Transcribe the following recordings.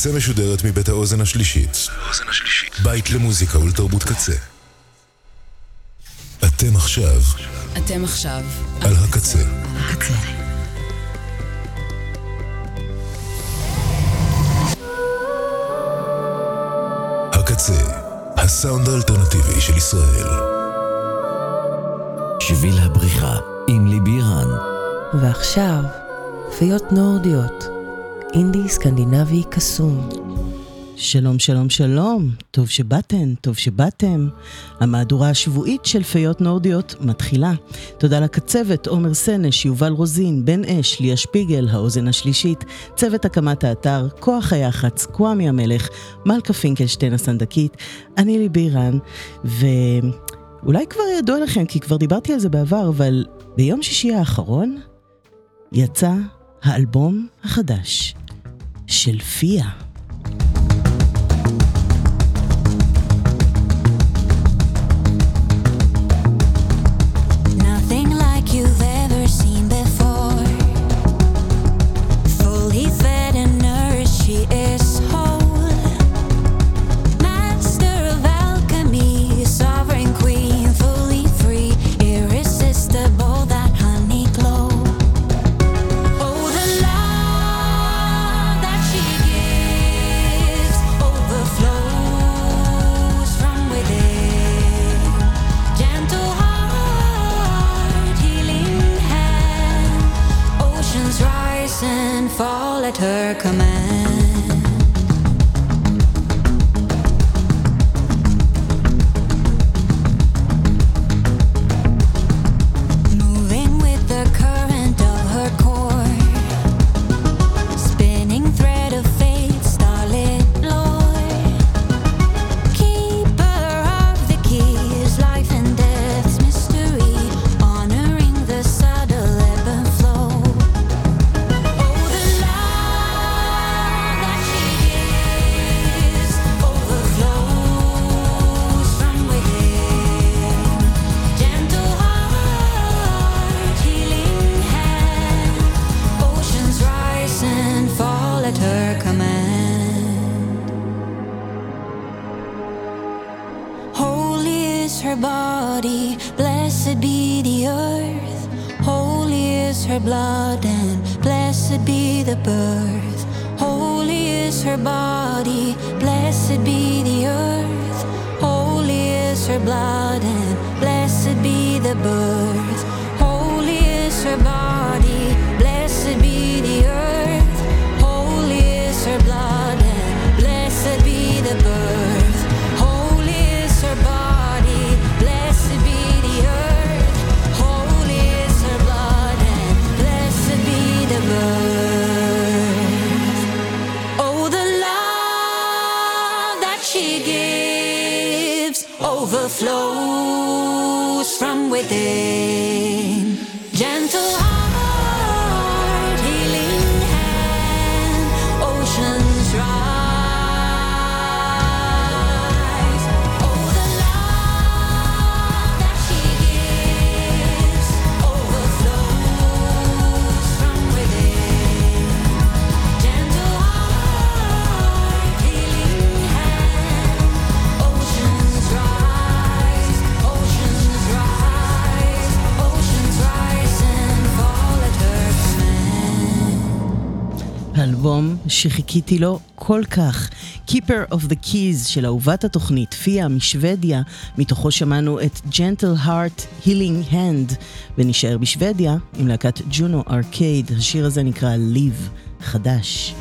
קצה משודרת מבית האוזן השלישית. בית למוזיקה ולתרבות קצה. אתם עכשיו. על הקצה. הקצה. הסאונד האלטרנטיבי של ישראל. שביל הבריחה עם ליבי רן. ועכשיו, פיות נורדיות. אינדי סקנדינבי קסום. שלום, שלום, שלום. טוב שבאתן, טוב שבאתם. המהדורה השבועית של פיות נורדיות מתחילה. תודה לקצוות, עומר סנש, יובל רוזין, בן אש, ליה שפיגל, האוזן השלישית, צוות הקמת האתר, כוח היחץ, קואמי המלך, מלכה פינקלשטיין הסנדקית, אני ליבי רן, ואולי כבר ידוע לכם, כי כבר דיברתי על זה בעבר, אבל ביום שישי האחרון יצא האלבום החדש של פיה. אלבום שחיכיתי לו כל כך, Keeper of the Keys של אהובת התוכנית, פיה משוודיה, מתוכו שמענו את Gentle Heart Healing Hand, ונשאר בשוודיה עם להקת Juno Arcade, השיר הזה נקרא Live, חדש.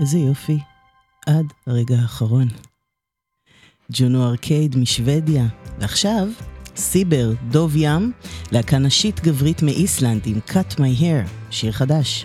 איזה יופי, עד הרגע האחרון. ג'ונו ארקייד משוודיה, ועכשיו סיבר, דוב ים, להקה נשית גברית מאיסלנד עם Cut My Hair, שיר חדש.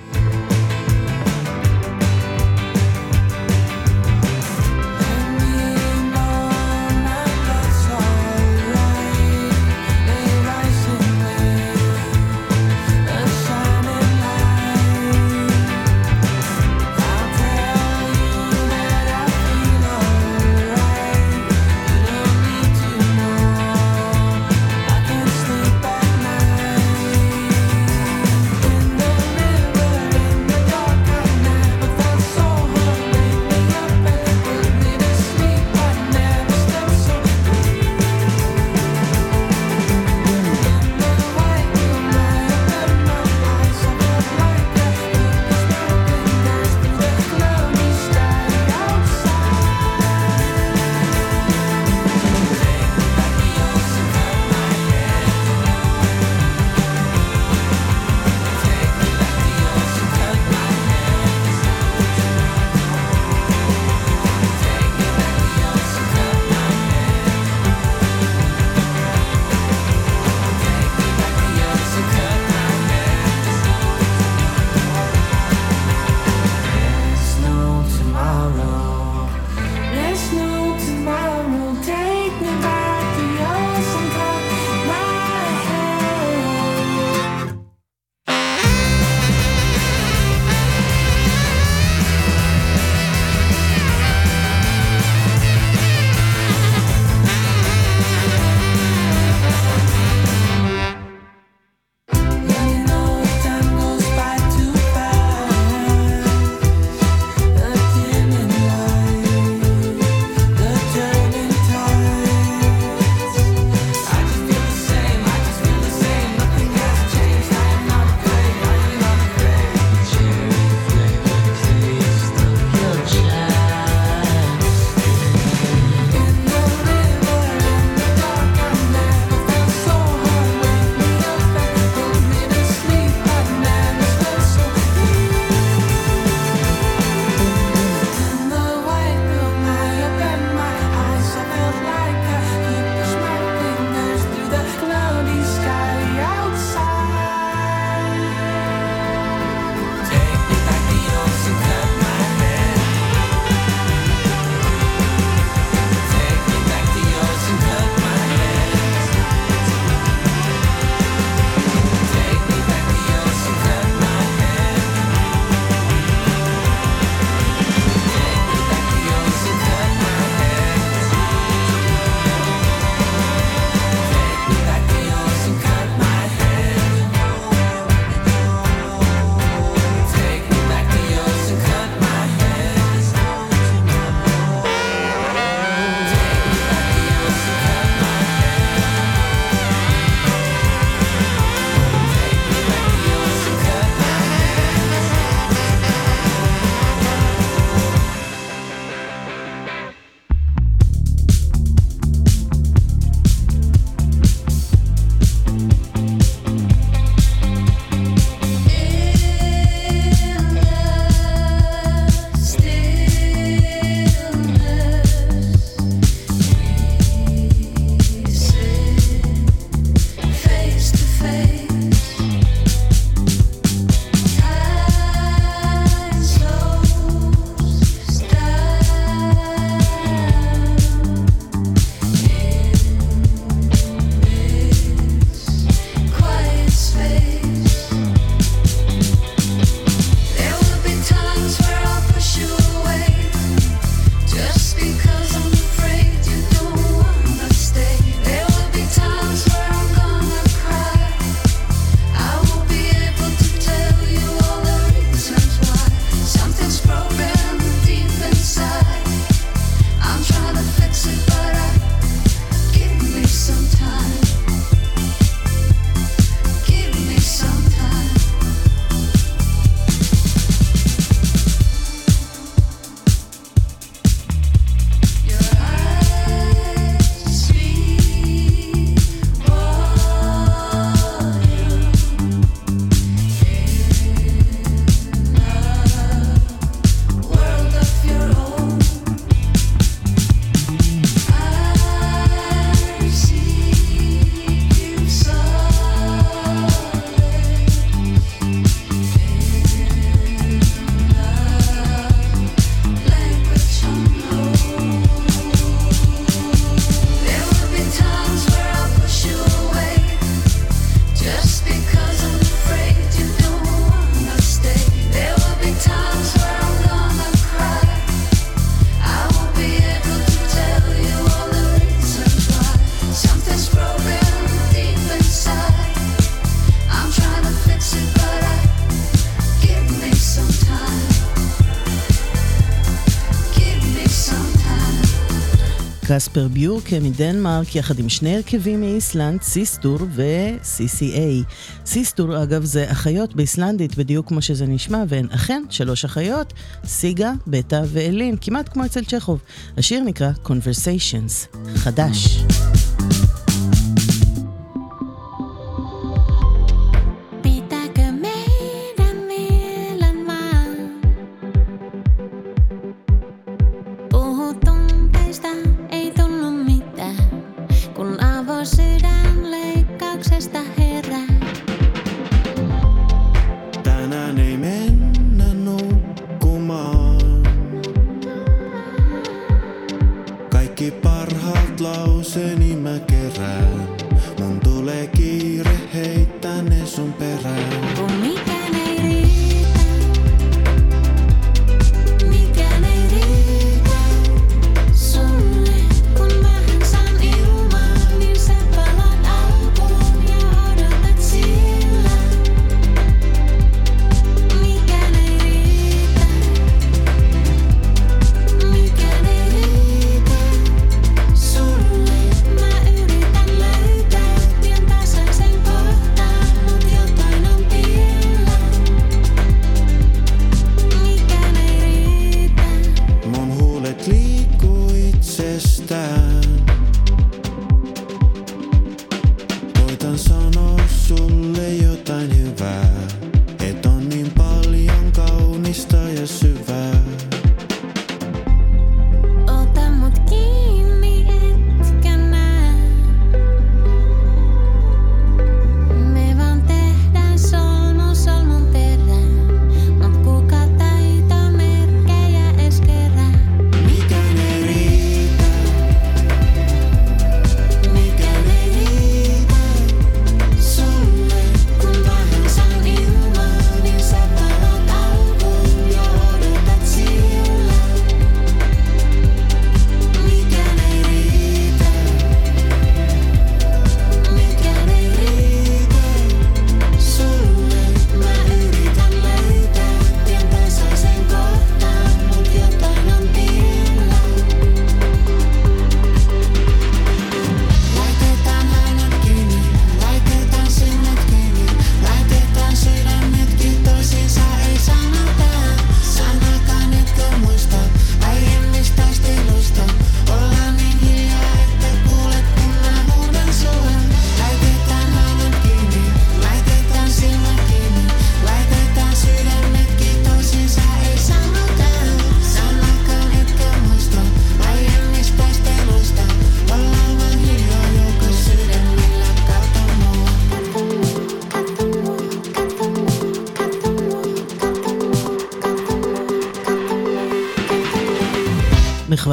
קספר ביורקה מדנמרק יחד עם שני הרכבים מאיסלנד, סיסטור ו-CCA. סיסטור אגב זה אחיות באיסלנדית בדיוק כמו שזה נשמע, והן אכן שלוש אחיות, סיגה, בטה ואלין, כמעט כמו אצל צ'כוב. השיר נקרא Conversations, חדש.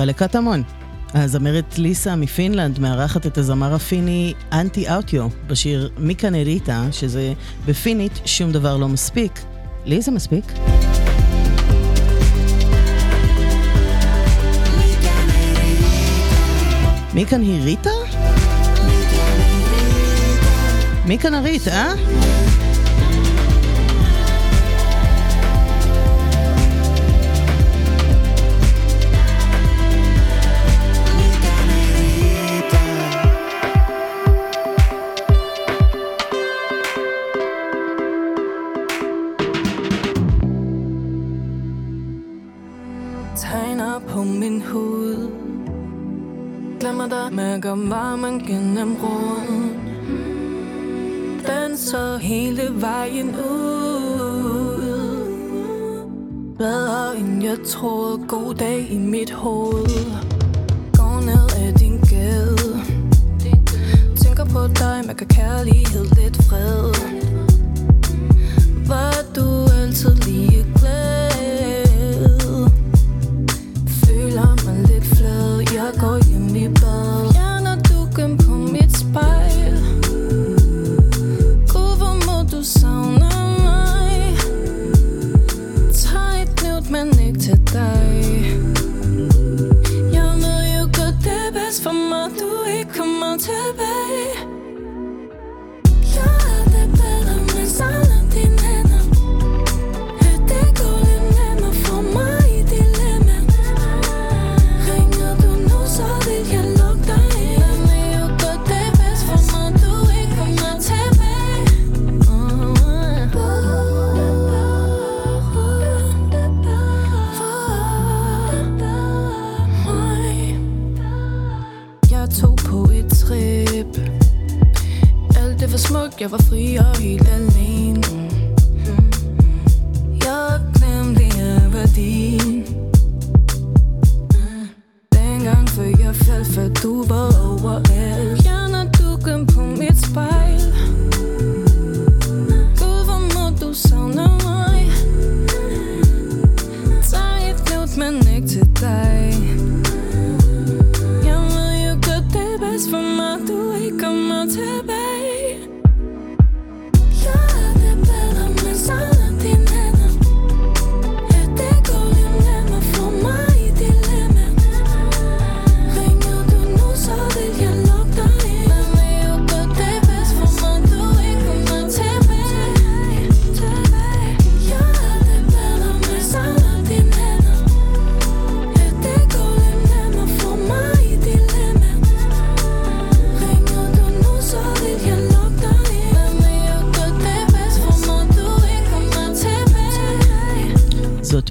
לקטמון. הזמרת ליסה מפינלנד מארחת את הזמר הפיני אנטי אוטיו בשיר מיקה נריטה, שזה בפינית שום דבר לא מספיק. לי זה מספיק. מיקה נריטה? מיקה נריטה, אה? Mærker varmen gennem ruden, danser hele vejen ud. Bedre end jeg troede, god dag i mit hoved. Går ned af din gade, tænker på dig, mærker kærlighed, lidt fred. Var du altid lige glad? Føler mig lidt flad, jeg går hjem i bad. Tilbage. Jeg ved det bedre, men savner dine hænder. Hør det huske, jeg var fri og helt alene. Jeg glemte, jeg var din. Dengang før jeg faldt, før du var overalt. Fjerner dukken på mit spejl. Gud, hvor må du savne mig. Tag et liv, men ikke til dig. Jeg ved jo godt, det er bedst for mig, du ikke kommer tilbage.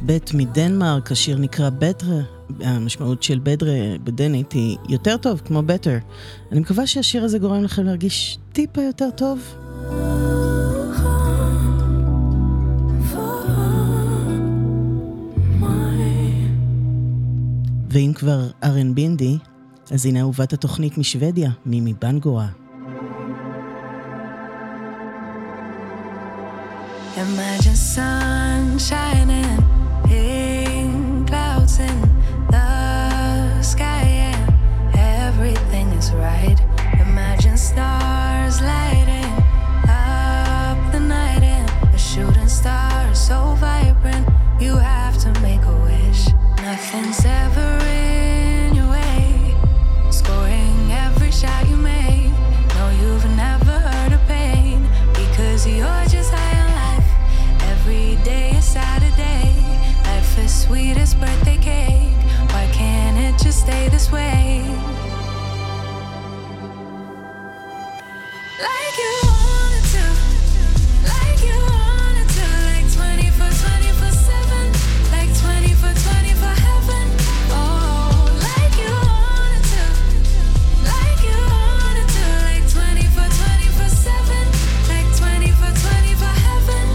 בית מדנמרק, השיר נקרא בדרה, המשמעות של בדרה בדנית היא יותר טוב, כמו בטר. אני מקווה שהשיר הזה גורם לכם להרגיש טיפה יותר טוב. ואם כבר R&B&D, אז הנה אהובת התוכנית משוודיה, מימי בנגורה. Imagine sunshine and pink clouds in the sky and everything is right. Imagine stars lighting up the night and the shooting stars so vibrant. You have to make a wish. Nothing's ever in your way. Scoring every shot you make. No, you've never heard of pain because you're just high on life. Every day is Saturday. Life is sweet as birthday cake. Why can't it just stay this way? Like you wanted to. Like you wanted to. Like 24/7. Like 24/20 for heaven. Oh, like you wanted to. Like you wanted to. Like 24/7. Like 24/20 for heaven.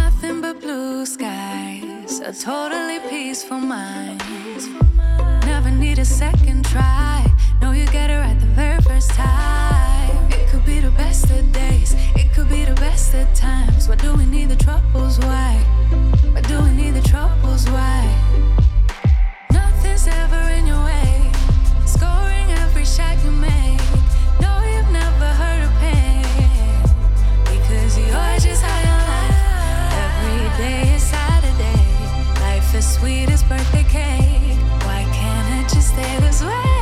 Nothing but blue skies, a totally peaceful mind. Never need a second try. Know you get it right the very first time. It could be the best of days. It could be the best of times. Why do we need the troubles? Why? Why do we need the troubles? Why? Nothing's ever in your way. Scoring every shot you make. No, you've never heard of pain. Because you're just high on life. Day is Saturday. Life is sweet as birthday cake. Why can't it just stay this way?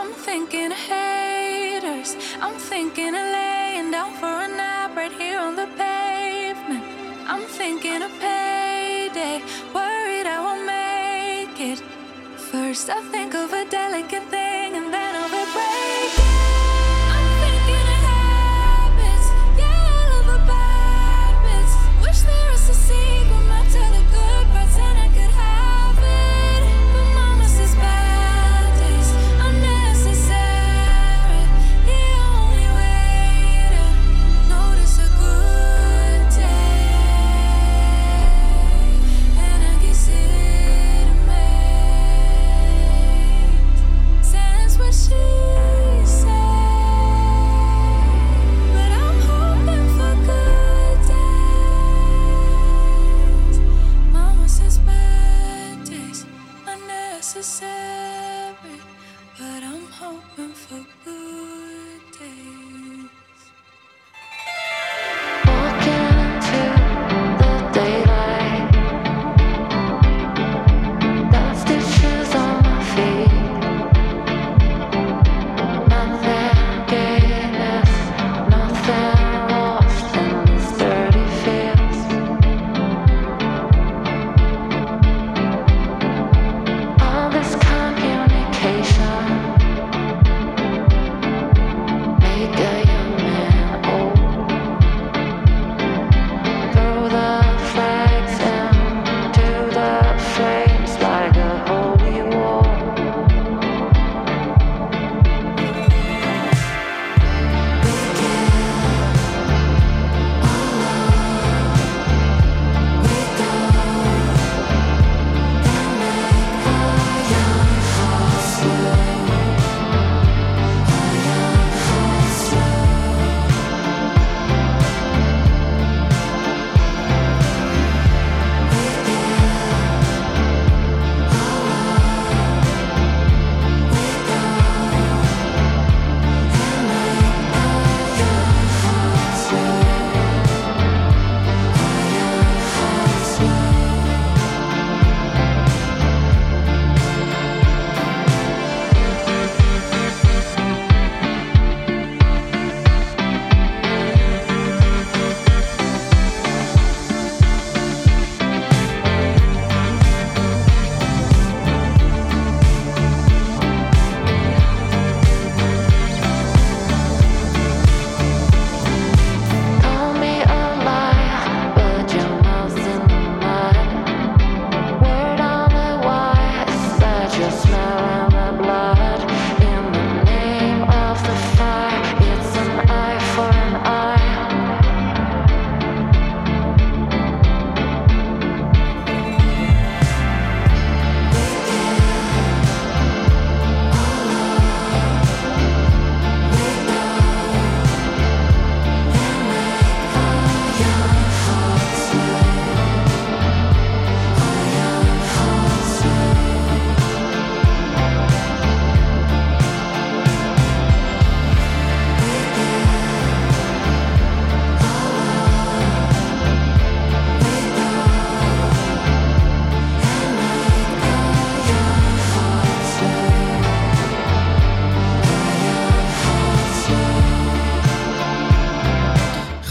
I'm thinking of haters. I'm thinking of laying down for a nap right here on the pavement. I'm thinking of payday, worried I won't make it. First I think of a delicate thing and then of a break. I'm thinking of habits, yeah, all of the bad bits. Wish there was a sequel map to the good parts and I could have it. But mama says bad days. She said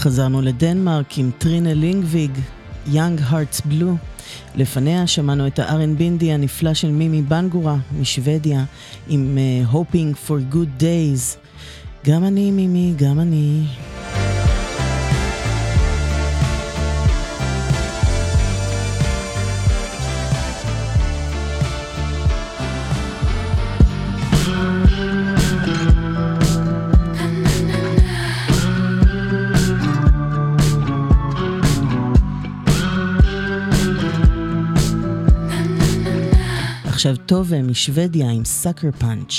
חזרנו לדנמרק עם טרינה לינגוויג, יאנג הרטס בלו. לפניה שמענו את ה-R&B הנפלא של מימי בנגורה משוודיה עם Hoping for Good Days. גם אני מימי, גם אני. עכשיו טובה משוודיה עם סאקר פאנץ'.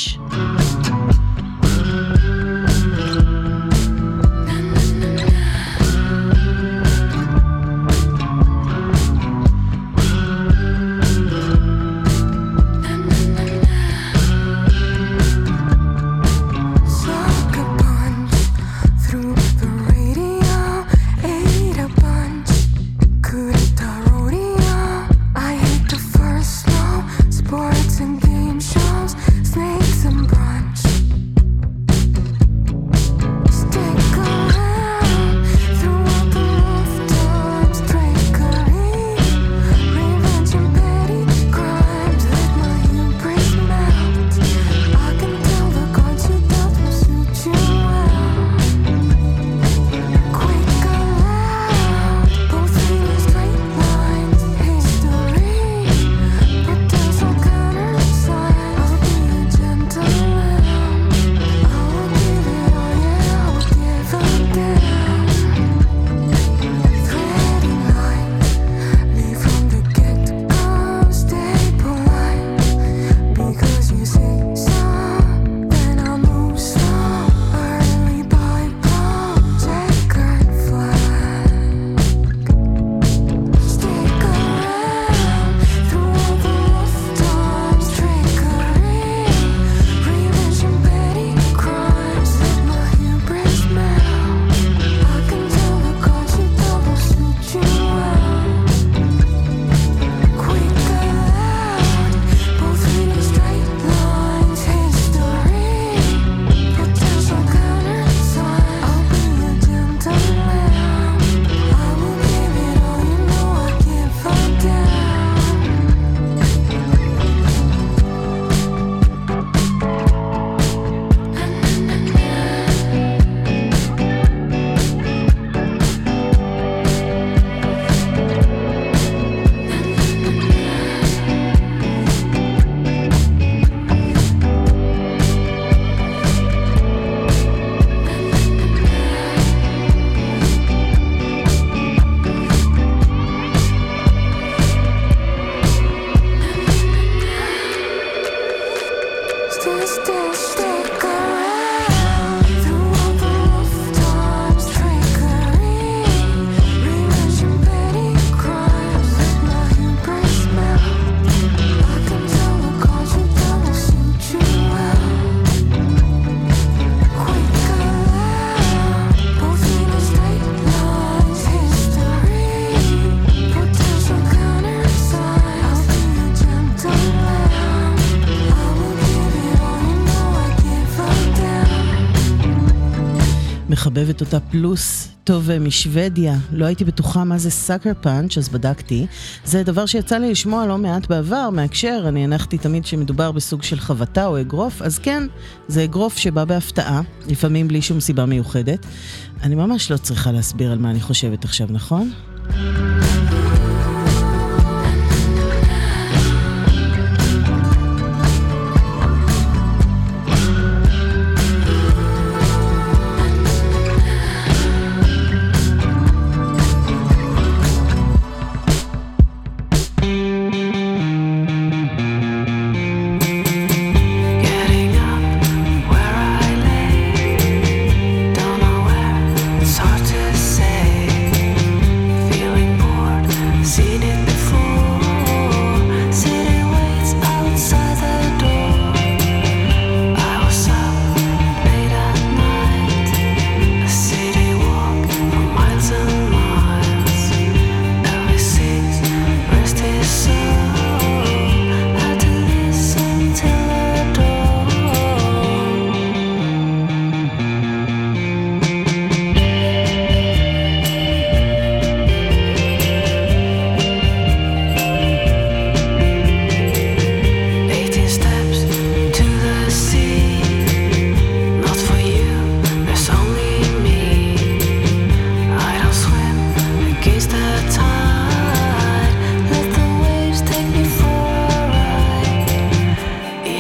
חבבת אותה פלוס טוב משוודיה. לא הייתי בטוחה מה זה סאקר פאנץ', אז בדקתי. זה דבר שיצא לי לשמוע לא מעט בעבר, מהקשר. אני הנחתי תמיד שמדובר בסוג של חבטה או אגרוף, אז כן, זה אגרוף שבא בהפתעה, לפעמים בלי שום סיבה מיוחדת. אני ממש לא צריכה להסביר על מה אני חושבת עכשיו, נכון? More.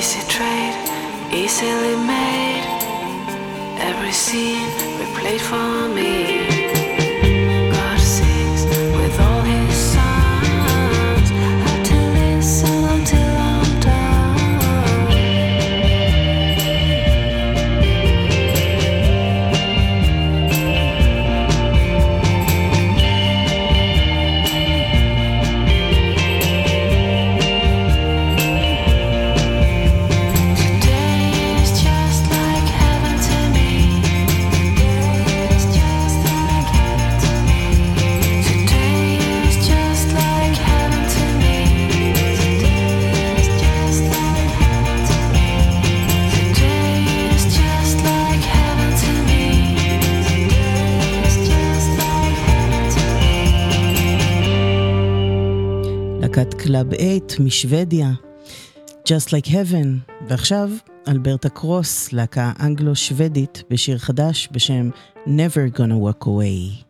Easy trade, easily made. Every scene replayed for me. קלאב 8 משוודיה, Just Like Heaven, ועכשיו אלברטה קרוס, להקה אנגלו-שוודית, בשיר חדש בשם Never Gonna Walk Away.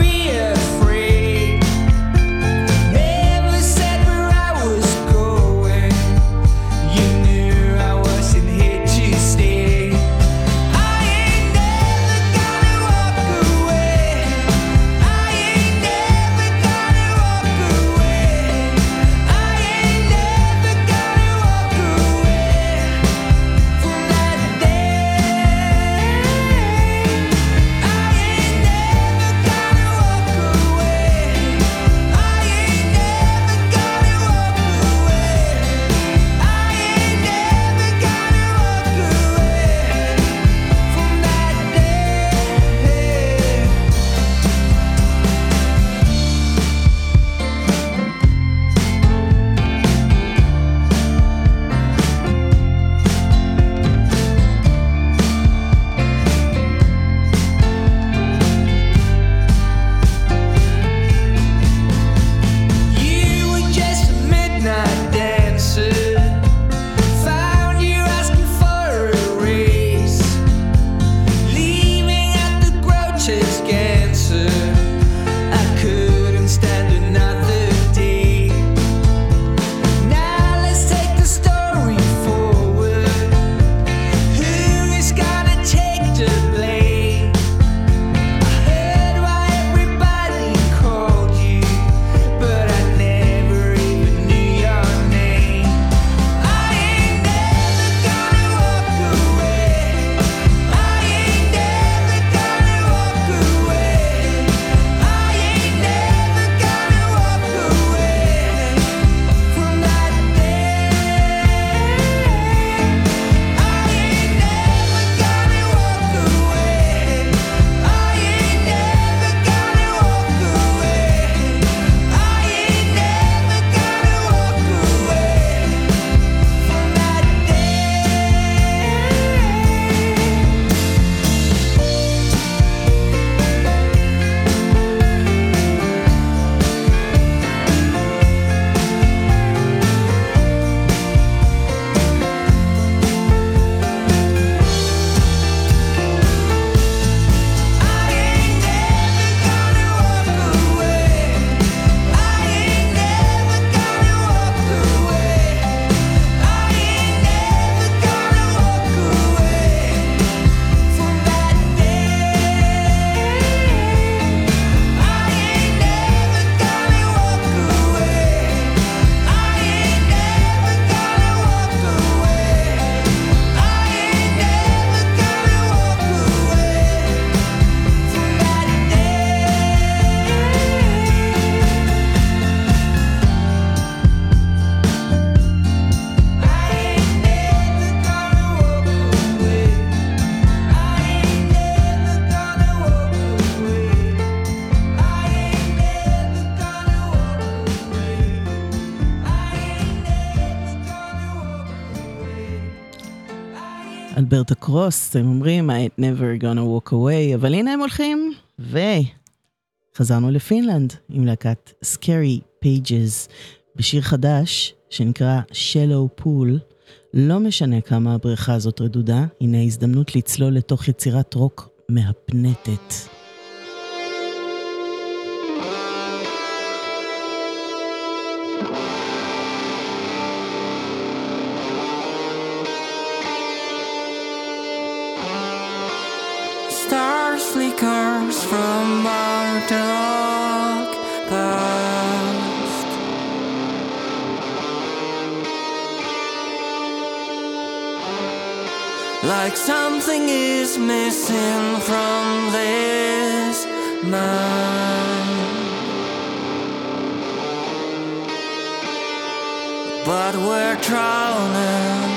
Be אלברטה קרוס, הם אומרים, I ain't never gonna walk away, אבל הנה הם הולכים, וחזרנו לפינלנד עם להקת Scary Pages, בשיר חדש שנקרא Shallow Pool. לא משנה כמה הבריכה הזאת רדודה, הנה ההזדמנות לצלול לתוך יצירת רוק מהפנטת. Stars flickers from our dark past. Like something is missing from this mind. But we're drowning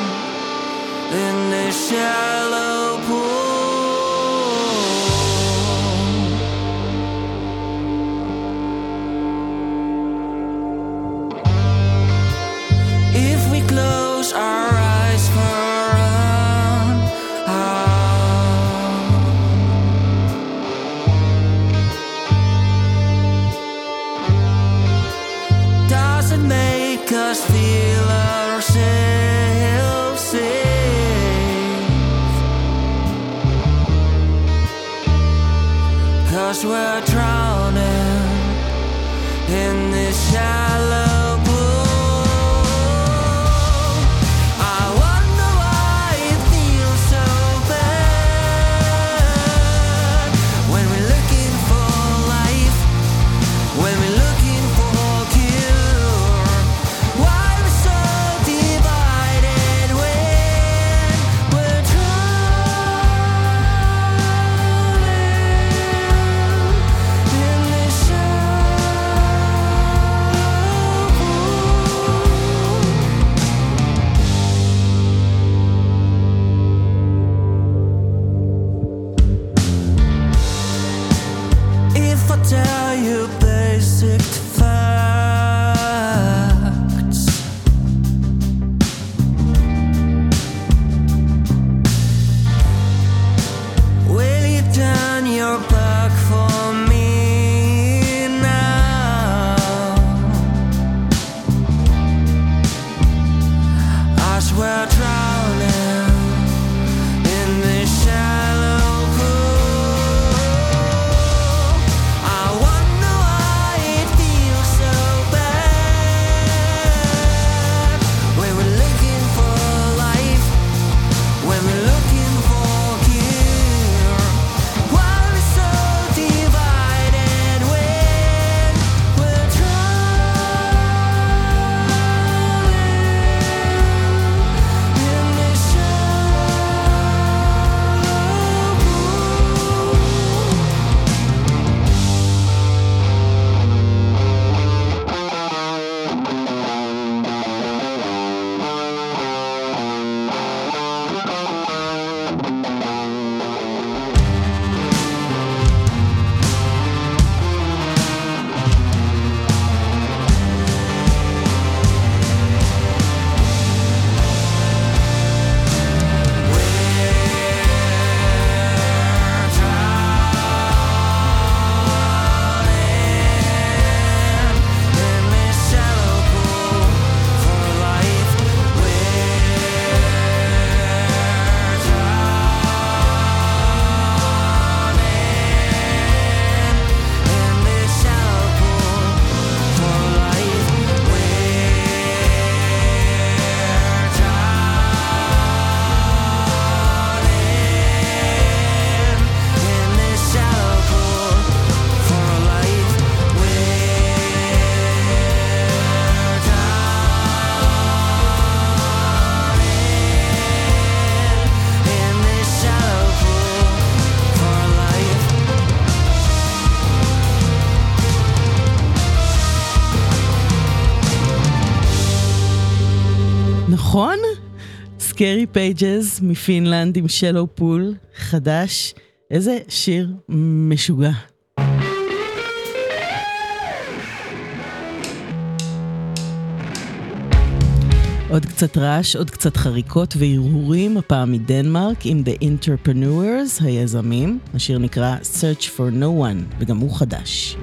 in this shallow pool. Close our eyes for an hour. Does it make us feel ourselves safe? 'Cause we're drowning in this shallow. Scary Pages מפינלנד עם Shallow Pool חדש. איזה שיר משוגע. עוד קצת רעש, עוד קצת חריקות והרהורים, הפעם מדנמרק עם The Entrepreneurs, היזמים. השיר נקרא Search for No One, וגם הוא חדש.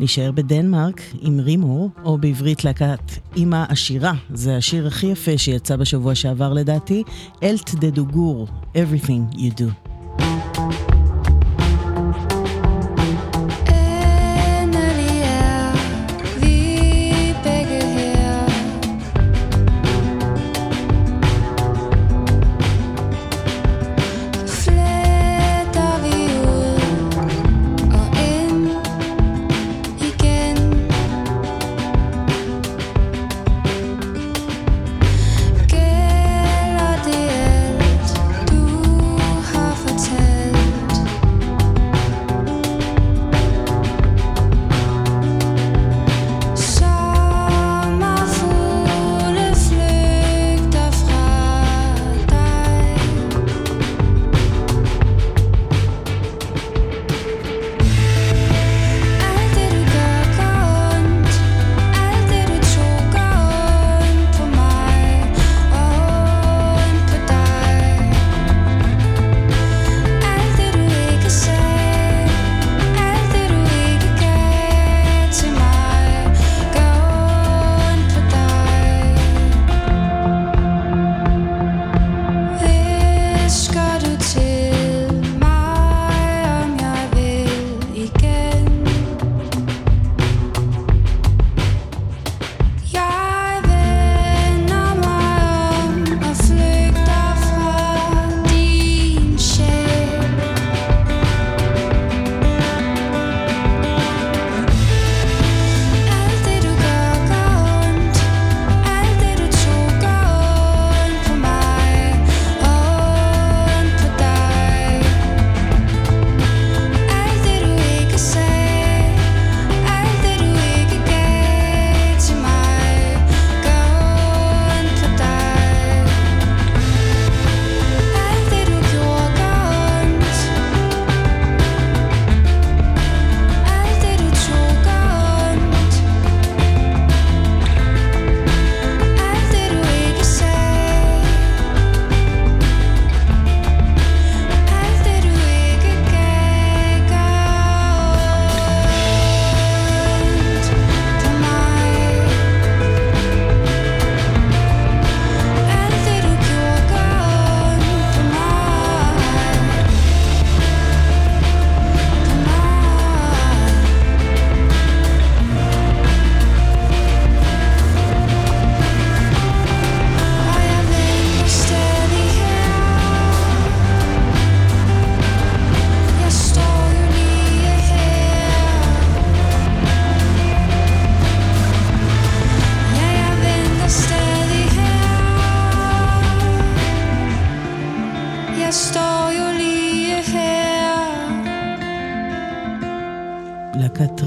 נשאר בדנמרק עם רימור, או בעברית להקת אימא עשירה. זה השיר הכי יפה שיצא בשבוע שעבר לדעתי, אלט דה דו גור, Everything You Do.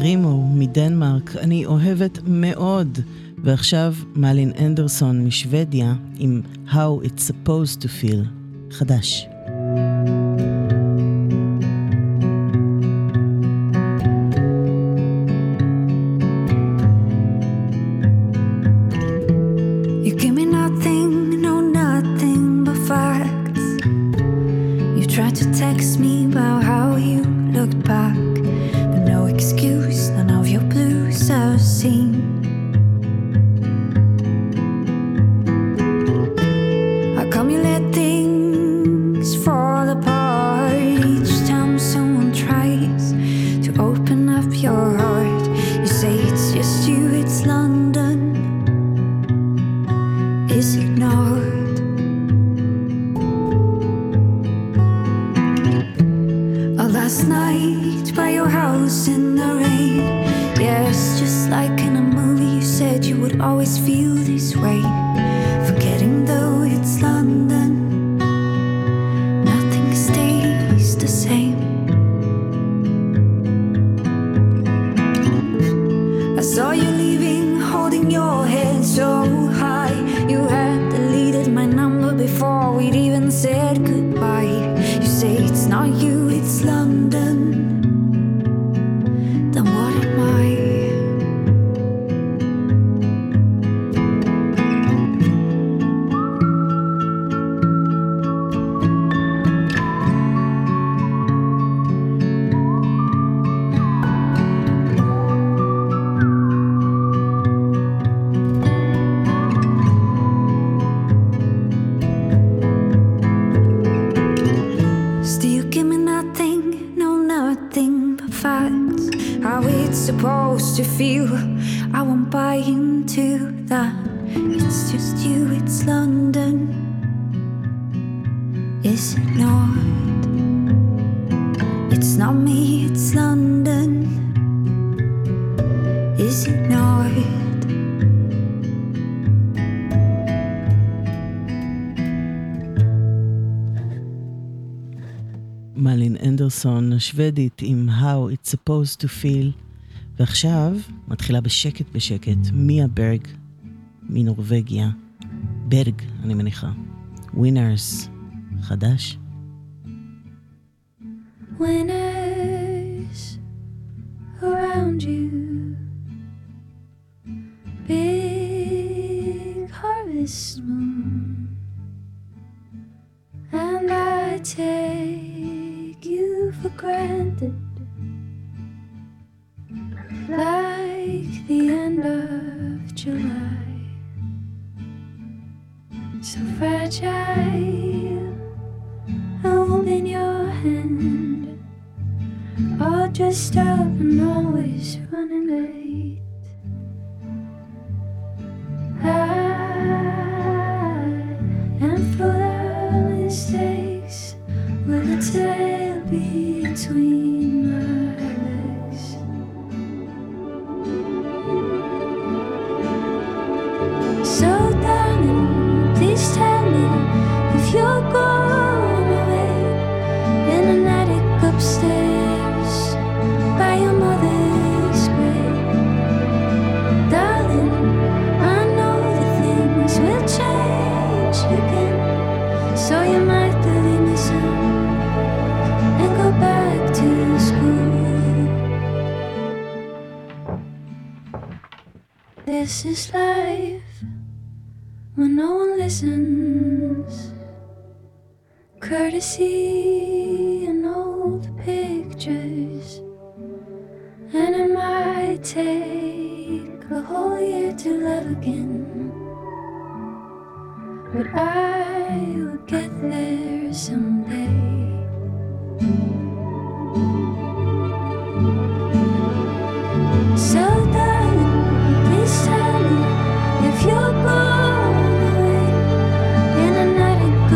רימור מדנמרק, אני אוהבת מאוד. ועכשיו מלין אנדרסון משוודיה עם How It's Supposed to Feel, חדש. שוודית עם How It's Supposed to Feel. ועכשיו מתחילה בשקט בשקט מיה ברג מנורווגיה, ברג אני מניחה, Winners, חדש. Winners around you, big harvest moon, and I take you for granted, like the end of July, so fragile, holding your hand, all dressed up and always running late. I am full of mistakes, with a tail between my legs. So darling, please tell me if you're gone away in an attic upstairs by your mother's grave. Darling, I know that things will change again, so you might believe me soon and go back to school. This is life. When no one listens, courtesy and old pictures, and it might take a whole year to love again, but I will get there someday. So darling, please tell me if you're gone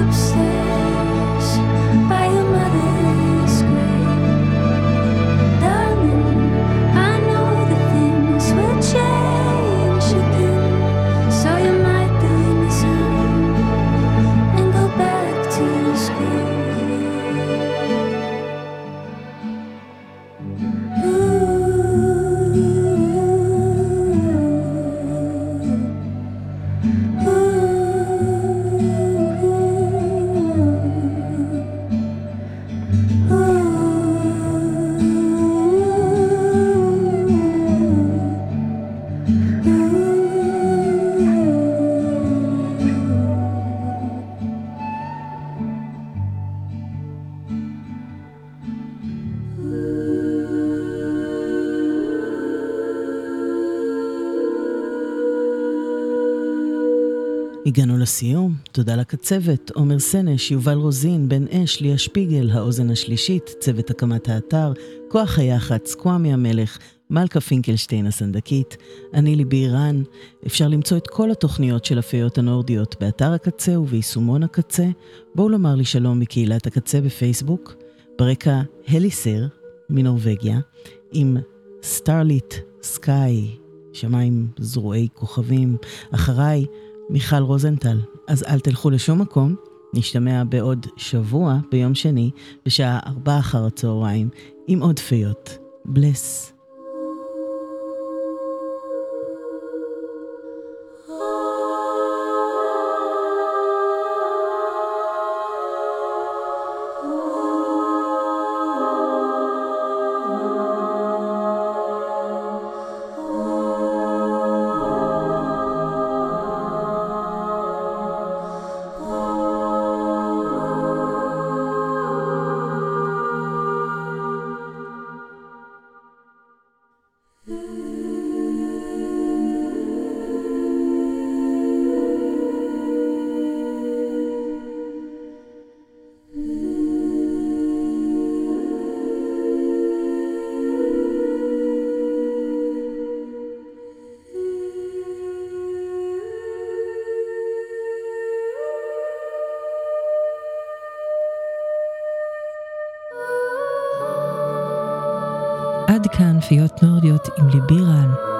upstairs by your mother's grave. Darling, I know that things will change again, so you might believe me soon and go back to school. הגענו לסיום, תודה לקצבת, עומר סנש, יובל רוזין, בן אש, ליה שפיגל, האוזן השלישית, צוות הקמת האתר, כוח היחץ, קואמי המלך, מלכה פינקלשטיין הסנדקית, אני ליבי רן. אפשר למצוא את כל התוכניות של הפיות הנורדיות באתר הקצה וביישומון הקצה. בואו לומר לי שלום בקהילת הקצה בפייסבוק, ברקע הליסיר מנורווגיה, עם סטארליט סקאי, שמיים זרועי כוכבים, אחריי, מיכל רוזנטל. אז אל תלכו לשום מקום, נשתמע בעוד שבוע ביום שני בשעה 16:00 עם עוד פיות. בלס. עד כאן פיות נורדיות עם ליבי רן.